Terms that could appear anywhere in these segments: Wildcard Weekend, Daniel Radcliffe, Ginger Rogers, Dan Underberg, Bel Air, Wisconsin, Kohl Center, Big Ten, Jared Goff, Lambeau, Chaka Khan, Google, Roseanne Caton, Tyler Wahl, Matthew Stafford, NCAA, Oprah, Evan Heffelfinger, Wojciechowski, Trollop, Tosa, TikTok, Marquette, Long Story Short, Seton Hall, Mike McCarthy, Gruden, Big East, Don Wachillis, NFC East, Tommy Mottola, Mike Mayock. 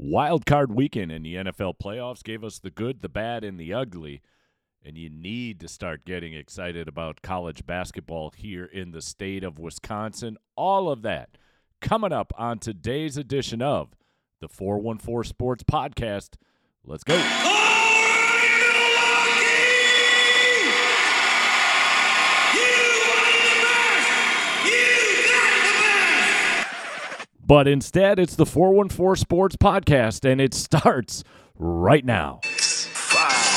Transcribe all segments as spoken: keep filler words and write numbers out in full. Wild card weekend in the N F L playoffs gave us the good, the bad, and the ugly. And you need to start getting excited about college basketball here in the state of Wisconsin. All of that coming up on today's edition of the four one four Sports Podcast. Let's go. Oh! But instead, it's the four one four Sports Podcast, and it starts right now. Five,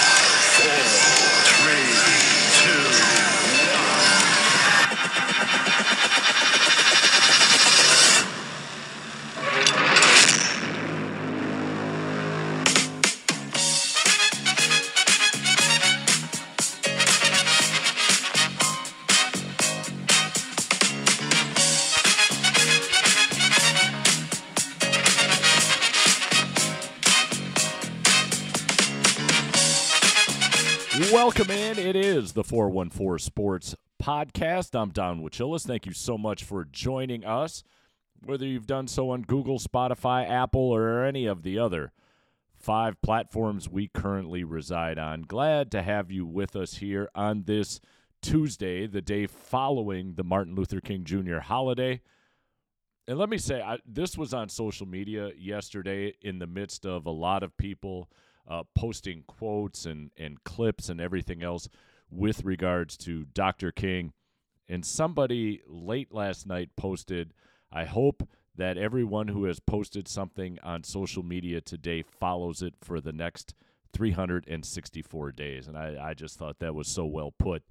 welcome in. It is the four one four Sports Podcast. I'm Don Wachillis. Thank you so much for joining us, whether you've done so on Google, Spotify, Apple, or any of the other five platforms we currently reside on. Glad to have you with us here on this Tuesday, the day following the Martin Luther King Junior holiday. And let me say, I, this was on social media yesterday in the midst of a lot of people Uh, posting quotes and, and clips and everything else with regards to Doctor King. And somebody late last night posted, I hope that everyone who has posted something on social media today follows it for the next three hundred sixty-four days. And I, I just thought that was so well put.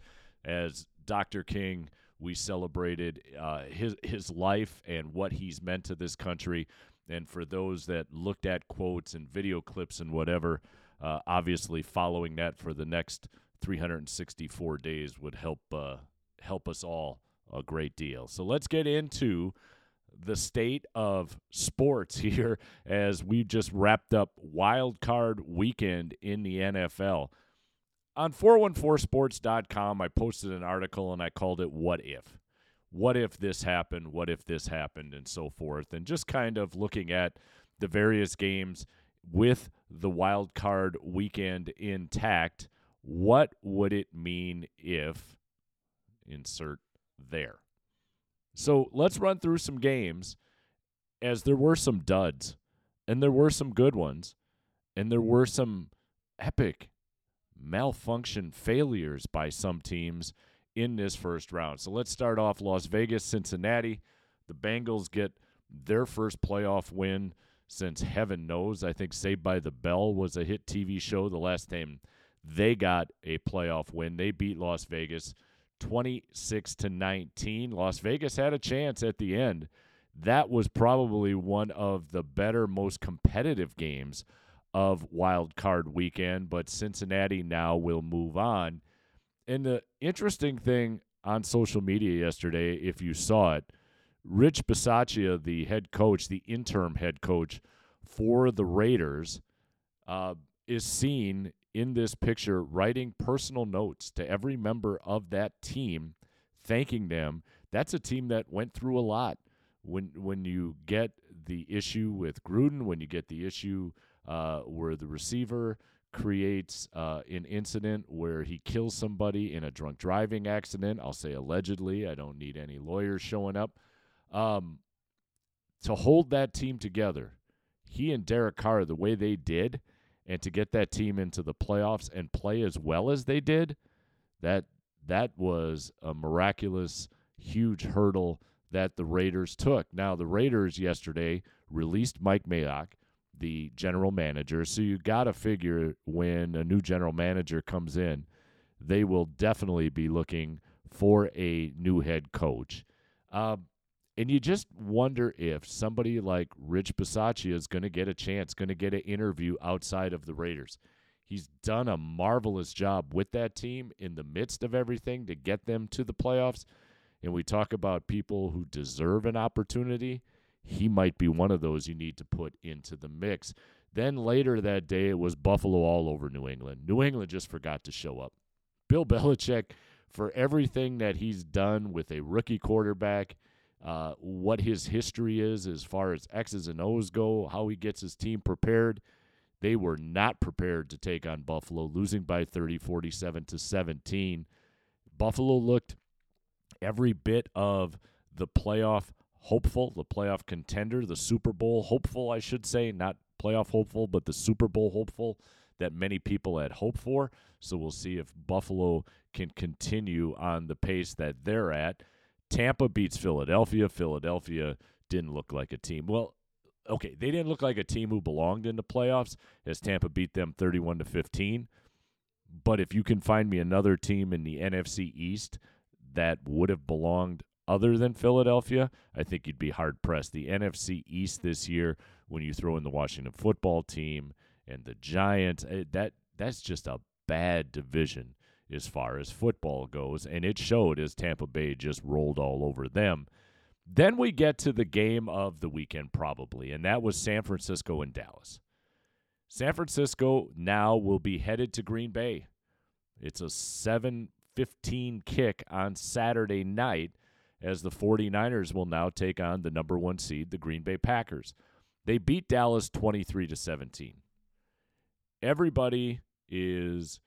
As Doctor King, we celebrated uh, his, his life and what he's meant to this country. And for those that looked at quotes and video clips and whatever, uh, obviously following that for the next three hundred sixty-four days would help uh, help us all a great deal. So let's get into the state of sports here as we just wrapped up Wild Card Weekend in the N F L. On four one four sports dot com, I posted an article and I called it What If? What if this happened, what if this happened, and so forth, and just kind of looking at the various games with the wild card weekend intact, what would it mean if, insert there. So let's run through some games, as there were some duds, and there were some good ones, and there were some epic malfunction failures by some teams in this first round. So let's start off Las Vegas, Cincinnati. The Bengals get their first playoff win since heaven knows. I think Saved by the Bell was a hit T V show the last time they got a playoff win. They beat Las Vegas twenty-six to nineteen. Las Vegas had a chance at the end. That was probably one of the better, most competitive games of Wild Card Weekend, but Cincinnati now will move on. And the interesting thing on social media yesterday, if you saw it, Rich Bisaccia, the head coach, the interim head coach for the Raiders, uh, is seen in this picture writing personal notes to every member of that team, thanking them. That's a team that went through a lot. When, when you get the issue with Gruden, when you get the issue uh, where the receiver creates uh, an incident where he kills somebody in a drunk driving accident. I'll say allegedly. I don't need any lawyers showing up. Um, to hold that team together, he and Derek Carr, the way they did, and to get that team into the playoffs and play as well as they did, that that was a miraculous, huge hurdle that the Raiders took. Now, the Raiders yesterday released Mike Mayock, the general manager. So you got to figure when a new general manager comes in, they will definitely be looking for a new head coach. Um, and you just wonder if somebody like Rich Bisaccia is going to get a chance, going to get an interview outside of the Raiders. He's done a marvelous job with that team in the midst of everything to get them to the playoffs. And we talk about people who deserve an opportunity. He might be one of those you need to put into the mix. Then later that day, it was Buffalo all over New England. New England just forgot to show up. Bill Belichick, for everything that he's done with a rookie quarterback, uh, what his history is as far as X's and O's go, how he gets his team prepared. They were not prepared to take on Buffalo, losing by thirty, forty-seven to seventeen. Buffalo looked every bit of the playoff hopeful, the playoff contender, the Super Bowl hopeful, I should say, not playoff hopeful, but the Super Bowl hopeful that many people had hoped for. So we'll see if Buffalo can continue on the pace that they're at. Tampa beats Philadelphia. Philadelphia didn't look like a team. Well, okay, they didn't look like a team who belonged in the playoffs as Tampa beat them thirty-one to fifteen. But if you can find me another team in the N F C East that would have belonged other than Philadelphia, I think you'd be hard-pressed. The N F C East this year, when you throw in the Washington football team and the Giants, that that's just a bad division as far as football goes, and it showed as Tampa Bay just rolled all over them. Then we get to the game of the weekend probably, and that was San Francisco and Dallas. San Francisco now will be headed to Green Bay. It's a seven fifteen kick on Saturday night as the 49ers will now take on the number one seed, the Green Bay Packers. They beat Dallas twenty-three to seventeen. Everybody is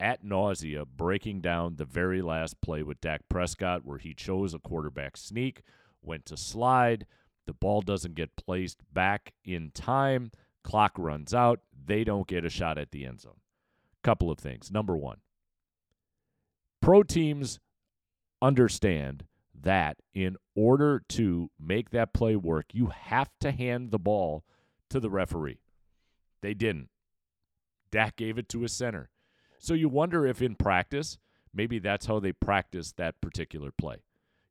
at nausea breaking down the very last play with Dak Prescott where he chose a quarterback sneak, went to slide, the ball doesn't get placed back in time, clock runs out, they don't get a shot at the end zone. Couple of things. Number one, pro teams understand that in order to make that play work, you have to hand the ball to the referee. They didn't. Dak gave it to his center. So you wonder if in practice, maybe that's how they practice that particular play.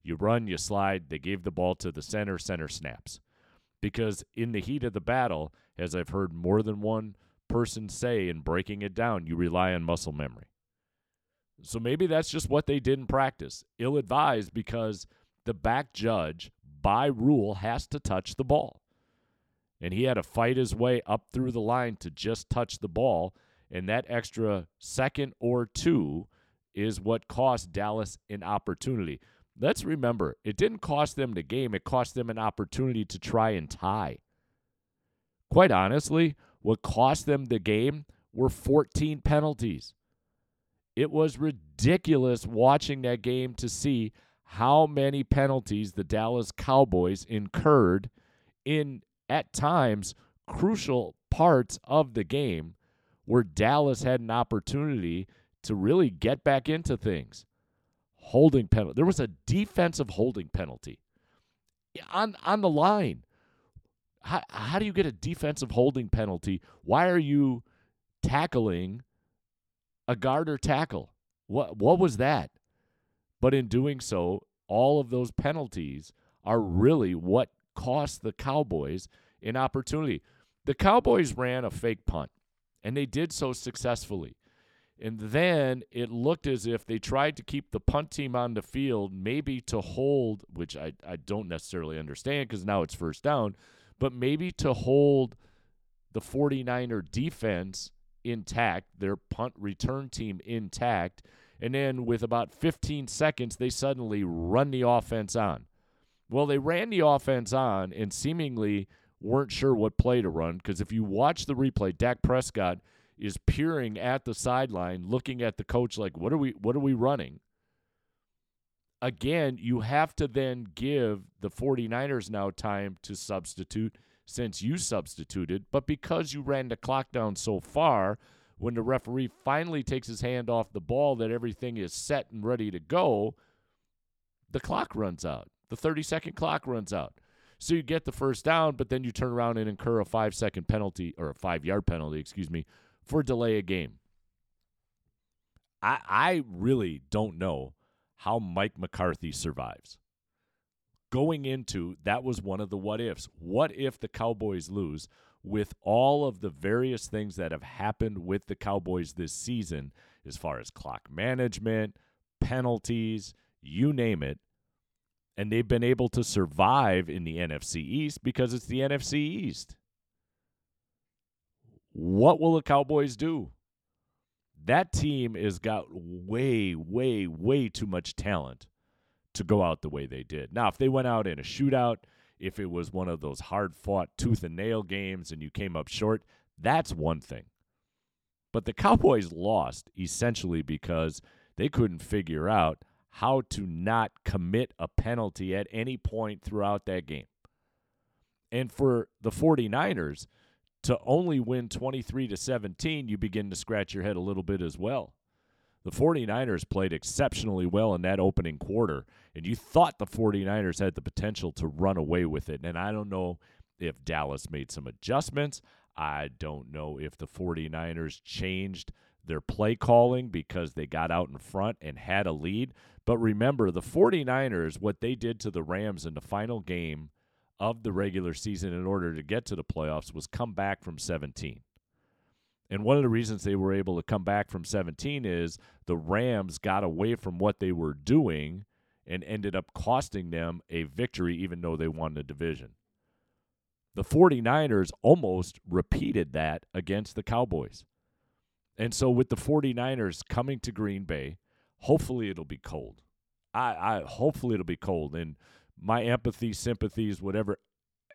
You run, you slide, they gave the ball to the center, center snaps. Because in the heat of the battle, as I've heard more than one person say in breaking it down, you rely on muscle memory. So maybe that's just what they did in practice. Ill-advised because the back judge, by rule, has to touch the ball. And he had to fight his way up through the line to just touch the ball, and that extra second or two is what cost Dallas an opportunity. Let's remember, it didn't cost them the game. It cost them an opportunity to try and tie. Quite honestly, what cost them the game were fourteen penalties. It was ridiculous watching that game to see how many penalties the Dallas Cowboys incurred in, at times, crucial parts of the game where Dallas had an opportunity to really get back into things. Holding penalty. There was a defensive holding penalty on, on the line. How, how do you get a defensive holding penalty? Why are you tackling a guard or tackle? What, what was that? But in doing so, all of those penalties are really what cost the Cowboys an opportunity. The Cowboys ran a fake punt, and they did so successfully. And then it looked as if they tried to keep the punt team on the field, maybe to hold, which I, I don't necessarily understand because now it's first down, but maybe to hold the 49er defense intact, their punt return team intact. And then with about fifteen seconds, they suddenly run the offense on. Well, they ran the offense on and seemingly weren't sure what play to run because if you watch the replay, Dak Prescott is peering at the sideline, looking at the coach like, what are we, what are we running? Again, you have to then give the 49ers now time to substitute since you substituted, but because you ran the clock down so far, when the referee finally takes his hand off the ball that everything is set and ready to go, the clock runs out. The thirty-second clock runs out. So you get the first down, but then you turn around and incur a five-second penalty, or a five-yard penalty, excuse me, for delay a game. I I really don't know how Mike McCarthy survives. Going into, that was one of the what-ifs. What if the Cowboys lose with all of the various things that have happened with the Cowboys this season as far as clock management, penalties, you name it? And they've been able to survive in the N F C East because it's the N F C East. What will the Cowboys do? That team has got way, way, way too much talent to go out the way they did. Now, if they went out in a shootout, if it was one of those hard-fought tooth-and-nail games and you came up short, that's one thing. But the Cowboys lost essentially because they couldn't figure out how to not commit a penalty at any point throughout that game. And for the 49ers to only win twenty-three to seventeen, you begin to scratch your head a little bit as well. The 49ers played exceptionally well in that opening quarter, and you thought the 49ers had the potential to run away with it. And I don't know if Dallas made some adjustments. I don't know if the 49ers changed their play calling because they got out in front and had a lead. But remember, the 49ers, what they did to the Rams in the final game of the regular season in order to get to the playoffs was come back from seventeen. And one of the reasons they were able to come back from seventeen is the Rams got away from what they were doing and ended up costing them a victory even though they won the division. The 49ers almost repeated that against the Cowboys. And so with the 49ers coming to Green Bay, hopefully it'll be cold. I, I hopefully it'll be cold. And my empathy, sympathies, whatever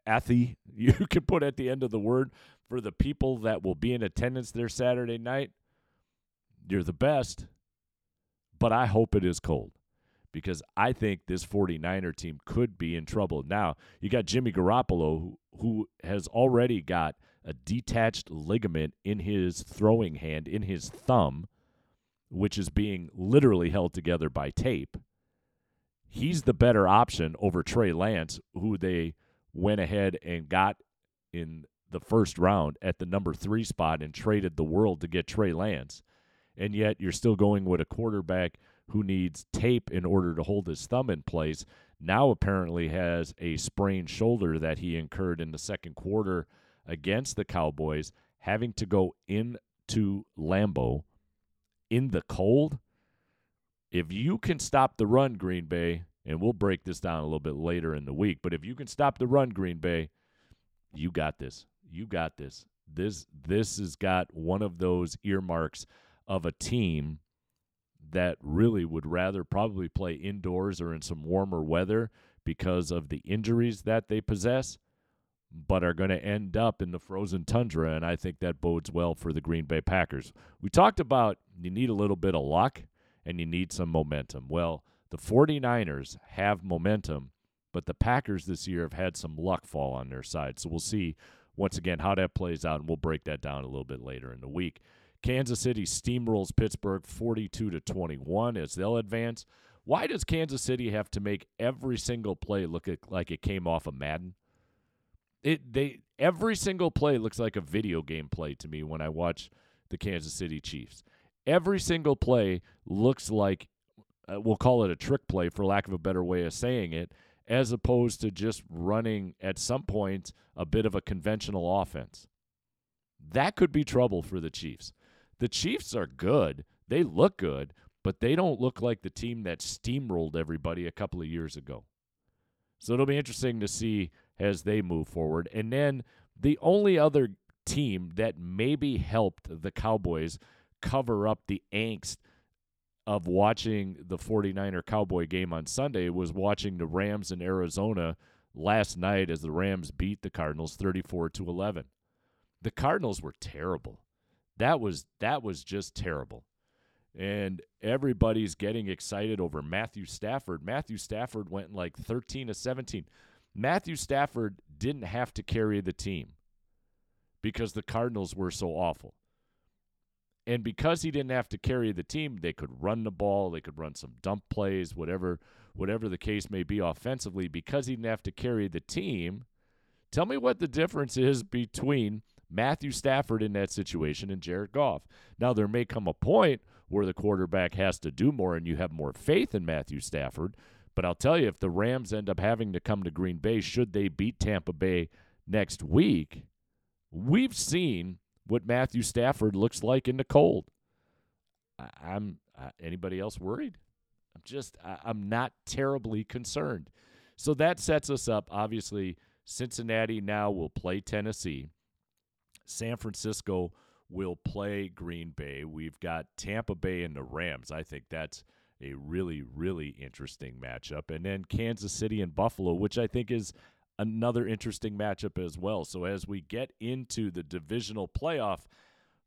athy you can put at the end of the word for the people that will be in attendance there Saturday night, you're the best. But I hope it is cold, because I think this 49er team could be in trouble. Now, you got Jimmy Garoppolo, who, who has already got a detached ligament in his throwing hand, in his thumb, which is being literally held together by tape. He's the better option over Trey Lance, who they went ahead and got in the first round at the number three spot and traded the world to get Trey Lance. And yet you're still going with a quarterback who needs tape in order to hold his thumb in place, now apparently has a sprained shoulder that he incurred in the second quarter against the Cowboys, having to go into Lambeau in the cold. If you can stop the run, Green Bay, and we'll break this down a little bit later in the week, but if you can stop the run, Green Bay, you got this. You got this. This, this has got one of those earmarks of a team that really would rather probably play indoors or in some warmer weather because of the injuries that they possess, but are going to end up in the frozen tundra, and I think that bodes well for the Green Bay Packers. We talked about you need a little bit of luck and you need some momentum. Well, the 49ers have momentum, but the Packers this year have had some luck fall on their side, so we'll see once again how that plays out, and we'll break that down a little bit later in the week. Kansas City steamrolls Pittsburgh forty-two to twenty-one as they'll advance. Why does Kansas City have to make every single play look like it came off of Madden? It they every single play looks like a video game play to me when I watch the Kansas City Chiefs. Every single play looks like, uh, we'll call it a trick play for lack of a better way of saying it, as opposed to just running at some point a bit of a conventional offense. That could be trouble for the Chiefs. The Chiefs are good. They look good, but they don't look like the team that steamrolled everybody a couple of years ago. So it'll be interesting to see as they move forward. And then the only other team that maybe helped the Cowboys cover up the angst of watching the 49er Cowboy game on Sunday was watching the Rams in Arizona last night as the Rams beat the Cardinals thirty-four to eleven. The Cardinals were terrible. That was that was just terrible. And everybody's getting excited over Matthew Stafford. Matthew Stafford went like thirteen to seventeen. Matthew Stafford didn't have to carry the team because the Cardinals were so awful. And because he didn't have to carry the team, they could run the ball, they could run some dump plays, whatever, whatever the case may be offensively. Because he didn't have to carry the team, tell me what the difference is between Matthew Stafford in that situation and Jared Goff. Now, there may come a point where the quarterback has to do more and you have more faith in Matthew Stafford, but I'll tell you, if the Rams end up having to come to Green Bay, should they beat Tampa Bay next week, we've seen what Matthew Stafford looks like in the cold. I'm uh, anybody else worried? I'm just, I, I'm not terribly concerned. So that sets us up. Obviously, Cincinnati now will play Tennessee. San Francisco will play Green Bay. We've got Tampa Bay and the Rams. I think that's a really, really interesting matchup. And then Kansas City and Buffalo, which I think is another interesting matchup as well. So as we get into the divisional playoff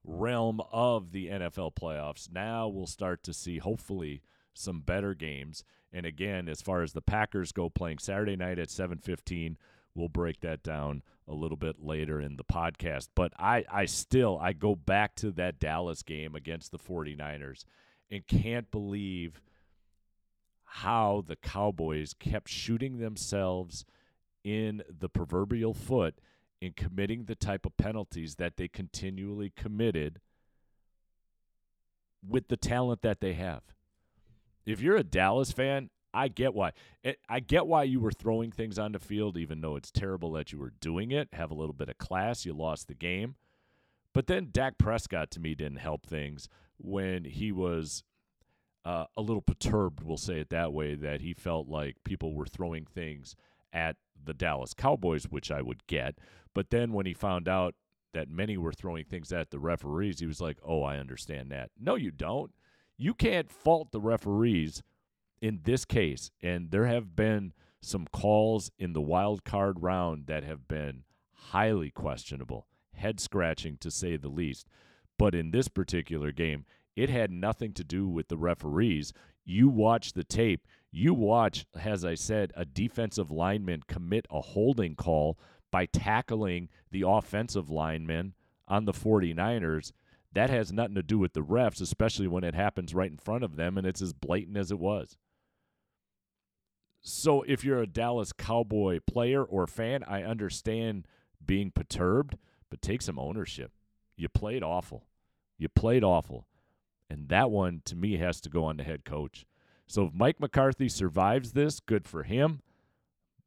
realm of the N F L playoffs, now we'll start to see, hopefully, some better games. And again, as far as the Packers go, playing Saturday night at seven fifteen, we'll break that down a little bit later in the podcast. But I, I still, I go back to that Dallas game against the 49ers and can't believe how the Cowboys kept shooting themselves in the proverbial foot in committing the type of penalties that they continually committed with the talent that they have. If you're a Dallas fan, I get why. I get why you were throwing things on the field, even though it's terrible that you were doing it. Have a little bit of class. You lost the game. But then Dak Prescott, to me, didn't help things when he was uh, a little perturbed, we'll say it that way, that he felt like people were throwing things at the Dallas Cowboys, which I would get. But then when he found out that many were throwing things at the referees, he was like, oh, I understand that. No, you don't. You can't fault the referees in this case, and there have been some calls in the wild card round that have been highly questionable, head-scratching to say the least. But in this particular game, it had nothing to do with the referees. You watch the tape. You watch, as I said, a defensive lineman commit a holding call by tackling the offensive lineman on the 49ers. That has nothing to do with the refs, especially when it happens right in front of them, and it's as blatant as it was. So if you're a Dallas Cowboy player or fan, I understand being perturbed, but take some ownership. You played awful. You played awful. And that one, to me, has to go on the head coach. So if Mike McCarthy survives this, good for him.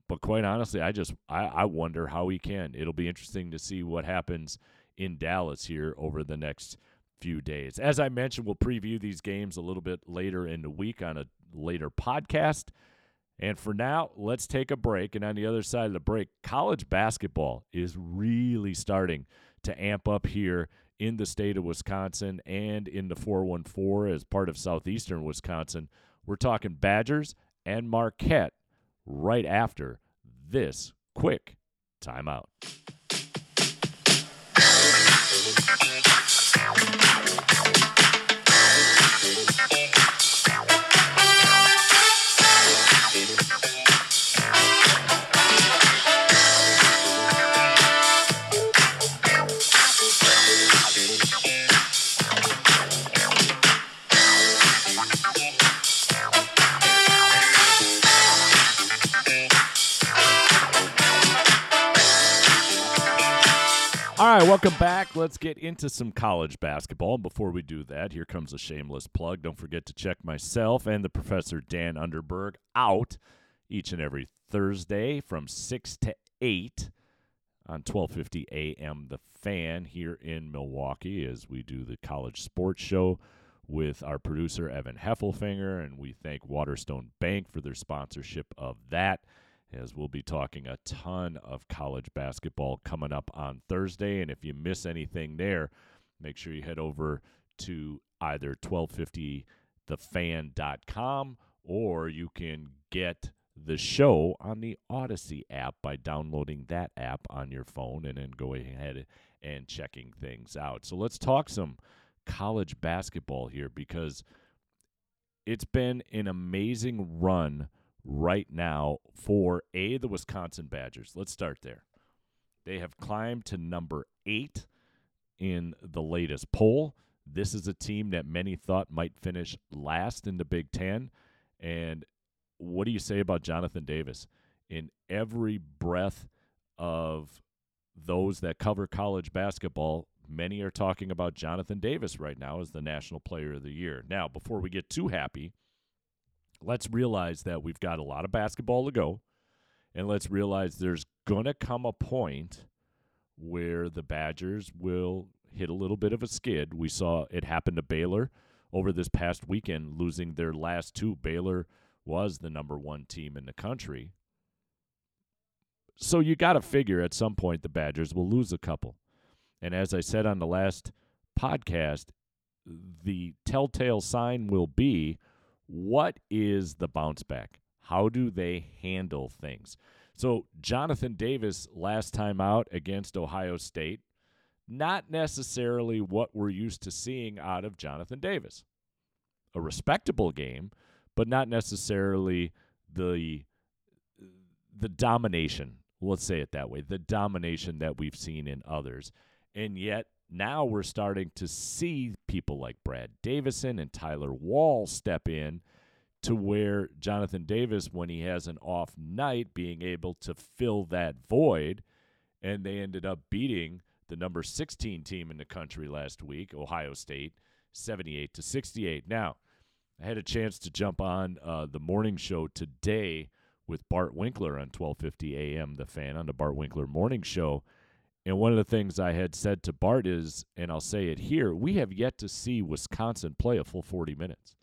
But quite honestly, I just I, I wonder how he can. It'll be interesting to see what happens in Dallas here over the next few days. As I mentioned, we'll preview these games a little bit later in the week on a later podcast. And for now, let's take a break. And on the other side of the break, college basketball is really starting to amp up here in the state of Wisconsin and in the four one four as part of southeastern Wisconsin. We're talking Badgers and Marquette right after this quick timeout. All right, welcome back. Let's get into some college basketball. Before we do that, here comes a shameless plug. Don't forget to check myself and the professor Dan Underberg out each and every Thursday from six to eight on twelve fifty a.m. The Fan here in Milwaukee as we do the college sports show with our producer Evan Heffelfinger, and we thank Waterstone Bank for their sponsorship of that, as we'll be talking a ton of college basketball coming up on Thursday. And if you miss anything there, make sure you head over to either twelve fifty the fan dot com, or you can get the show on the Odyssey app by downloading that app on your phone and then go ahead and checking things out. So let's talk some college basketball here, because it's been an amazing run right now for, A, the Wisconsin Badgers. Let's start there. They have climbed to number eight in the latest poll. This is a team that many thought might finish last in the Big Ten. And what do you say about Jonathan Davis? In every breath of those that cover college basketball, many are talking about Jonathan Davis right now as the National Player of the Year. Now, before we get too happy, let's realize that we've got a lot of basketball to go, and let's realize there's going to come a point where the Badgers will hit a little bit of a skid. We saw it happen to Baylor over this past weekend, losing their last two. Baylor was the number one team in the country. So you got to figure at some point the Badgers will lose a couple. And as I said on the last podcast, the telltale sign will be What is the bounce back? How do they handle things? So Jonathan Davis last time out against Ohio State, not necessarily what we're used to seeing out of Jonathan Davis. A respectable game, but not necessarily the the domination, let's say it that way, the domination that we've seen in others. And yet now we're starting to see people like Brad Davison and Tyler Wahl step in to where Jonathan Davis, when he has an off night, being able to fill that void, and they ended up beating the number sixteen team in the country last week, Ohio State, seventy-eight to sixty-eight. Now, I had a chance to jump on uh, the morning show today with Bart Winkler on twelve fifty a.m., The Fan, on the Bart Winkler Morning Show. And one of the things I had said to Bart is, and I'll say it here, we have yet to see Wisconsin play a full forty minutes.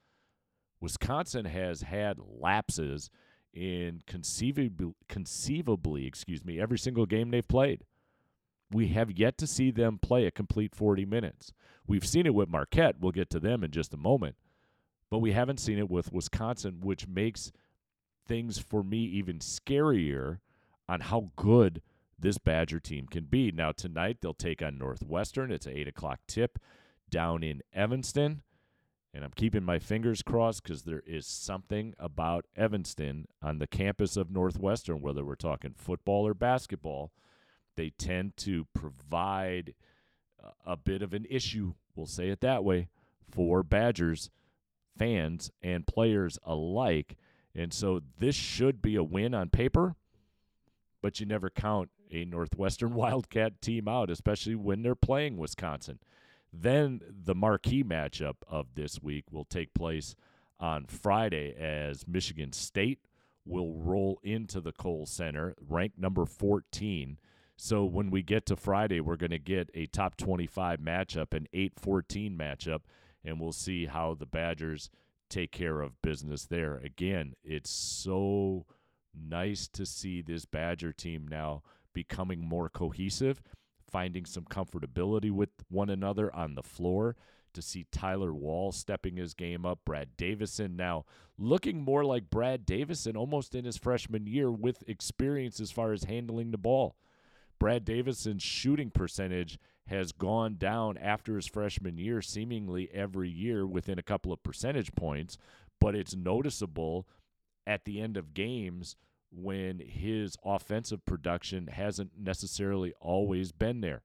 Wisconsin has had lapses in conceivably, conceivably, excuse me, every single game they've played. We have yet to see them play a complete forty minutes. We've seen it with Marquette. We'll get to them in just a moment. But we haven't seen it with Wisconsin, which makes things for me even scarier on how good this Badger team can be. Now, tonight they'll take on Northwestern. It's an eight o'clock tip down in Evanston. And I'm keeping my fingers crossed because there is something about Evanston on the campus of Northwestern, whether we're talking football or basketball. They tend to provide a bit of an issue, we'll say it that way, for Badgers fans and players alike. And so this should be a win on paper, but you never count a Northwestern Wildcat team out, especially when they're playing Wisconsin. Then the marquee matchup of this week will take place on Friday as Michigan State will roll into the Kohl Center, ranked number fourteen. So when we get to Friday, we're going to get a top twenty-five matchup, an eight fourteen matchup, and we'll see how the Badgers take care of business there. Again, it's so nice to see this Badger team now becoming more cohesive, finding some comfortability with one another on the floor, to see Tyler Wahl stepping his game up, Brad Davison now looking more like Brad Davison almost in his freshman year with experience as far as handling the ball. Brad Davison's shooting percentage has gone down after his freshman year, seemingly every year within a couple of percentage points, but it's noticeable at the end of games when his offensive production hasn't necessarily always been there.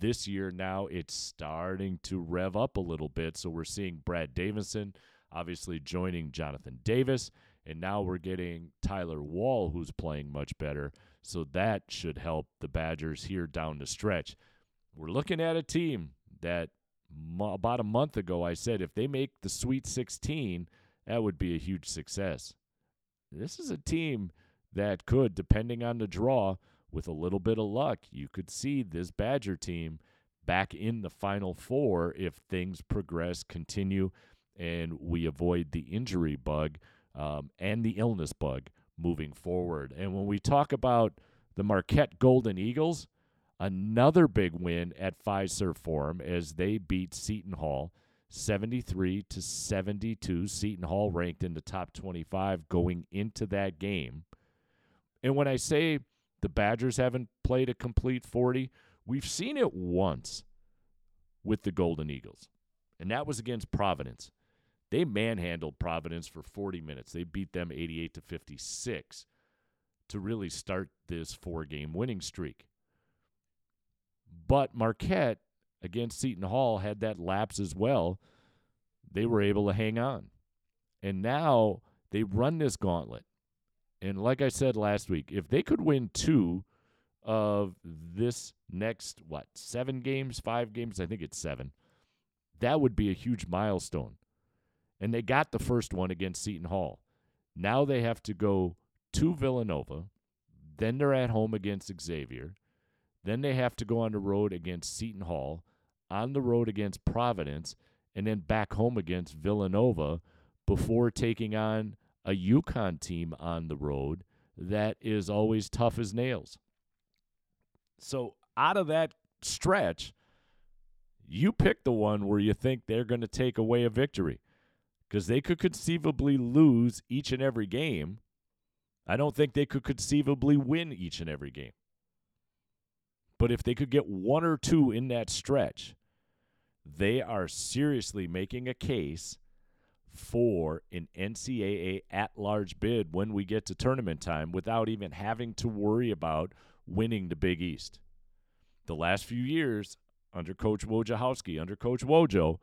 This year now it's starting to rev up a little bit, so we're seeing Brad Davison obviously joining Jonathan Davis, and now we're getting Tyler Wahl, who's playing much better. So that should help the Badgers here down the stretch. We're looking at a team that mo- about a month ago I said if they make the Sweet sixteen, that would be a huge success. This is a team that could, depending on the draw, with a little bit of luck, you could see this Badger team back in the Final Four if things progress, continue, and we avoid the injury bug um, and the illness bug moving forward. And when we talk about the Marquette Golden Eagles, another big win at Fiserv Forum as they beat Seton Hall seventy-three to seventy-two. Seton Hall ranked in the top twenty-five going into that game. And when I say the Badgers haven't played a complete forty, we've seen it once with the Golden Eagles, and that was against Providence. They manhandled Providence for forty minutes. They beat them eighty-eight to fifty-six to really start this four-game winning streak. But Marquette against Seton Hall had that lapse as well. They were able to hang on. And now they run this gauntlet. And like I said last week, if they could win two of this next, what, seven games, five games? I think it's seven. That would be a huge milestone. And they got the first one against Seton Hall. Now they have to go to Villanova. Then they're at home against Xavier. Then they have to go on the road against Seton Hall, on the road against Providence, and then back home against Villanova before taking on a UConn team on the road that is always tough as nails. So out of that stretch, you pick the one where you think they're going to take away a victory. because they could conceivably lose each and every game. I don't think they could conceivably win each and every game. But if they could get one or two in that stretch, they are seriously making a case for an N C double A at-large bid when we get to tournament time without even having to worry about winning the Big East. The last few years, under Coach Wojciechowski, under Coach Wojo,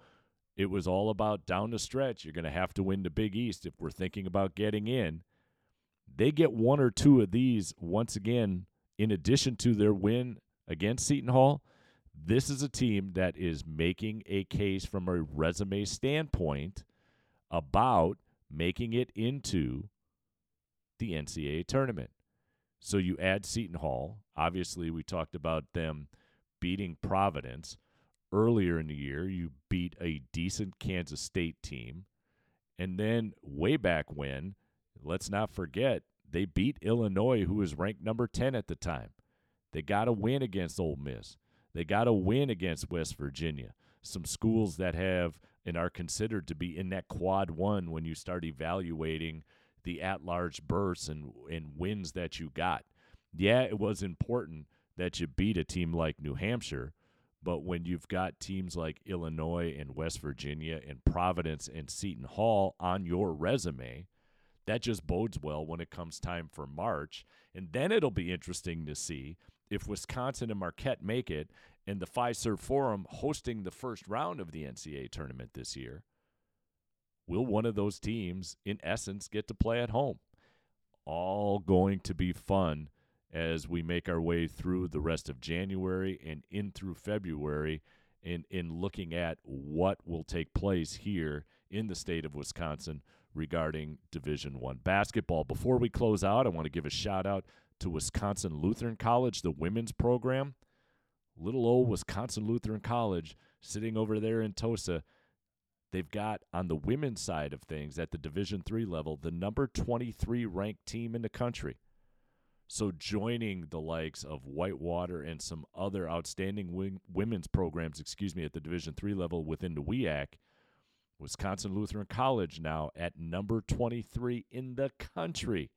it was all about down the stretch, you're going to have to win the Big East if we're thinking about getting in. They get one or two of these once again in addition to their win against Seton Hall. This is a team that is making a case from a resume standpoint about making it into the N C double A tournament. So you add Seton Hall. Obviously, we talked about them beating Providence earlier in the year. You beat a decent Kansas State team. And then way back when, let's not forget, they beat Illinois, who was ranked number ten at the time. They got a win against Ole Miss. They got a win against West Virginia, some schools that have and are considered to be in that quad one when you start evaluating the at-large bursts and, and wins that you got. Yeah, it was important that you beat a team like New Hampshire, but when you've got teams like Illinois and West Virginia and Providence and Seton Hall on your resume, that just bodes well when it comes time for March. And then it'll be interesting to see if Wisconsin and Marquette make it, and the Fiserv Forum hosting the first round of the N C double A tournament this year, will one of those teams, in essence, get to play at home? All going to be fun as we make our way through the rest of January and in through February in, in looking at what will take place here in the state of Wisconsin regarding Division I basketball. Before we close out, I want to give a shout-out to Wisconsin Lutheran College, the women's program. Little old Wisconsin Lutheran College sitting over there in Tosa. They've got, on the women's side of things, at the Division three level, the number twenty-three ranked team in the country. So joining the likes of Whitewater and some other outstanding wing, women's programs, excuse me, at the Division three level within the W I A C, Wisconsin Lutheran College now at number twenty-three in the country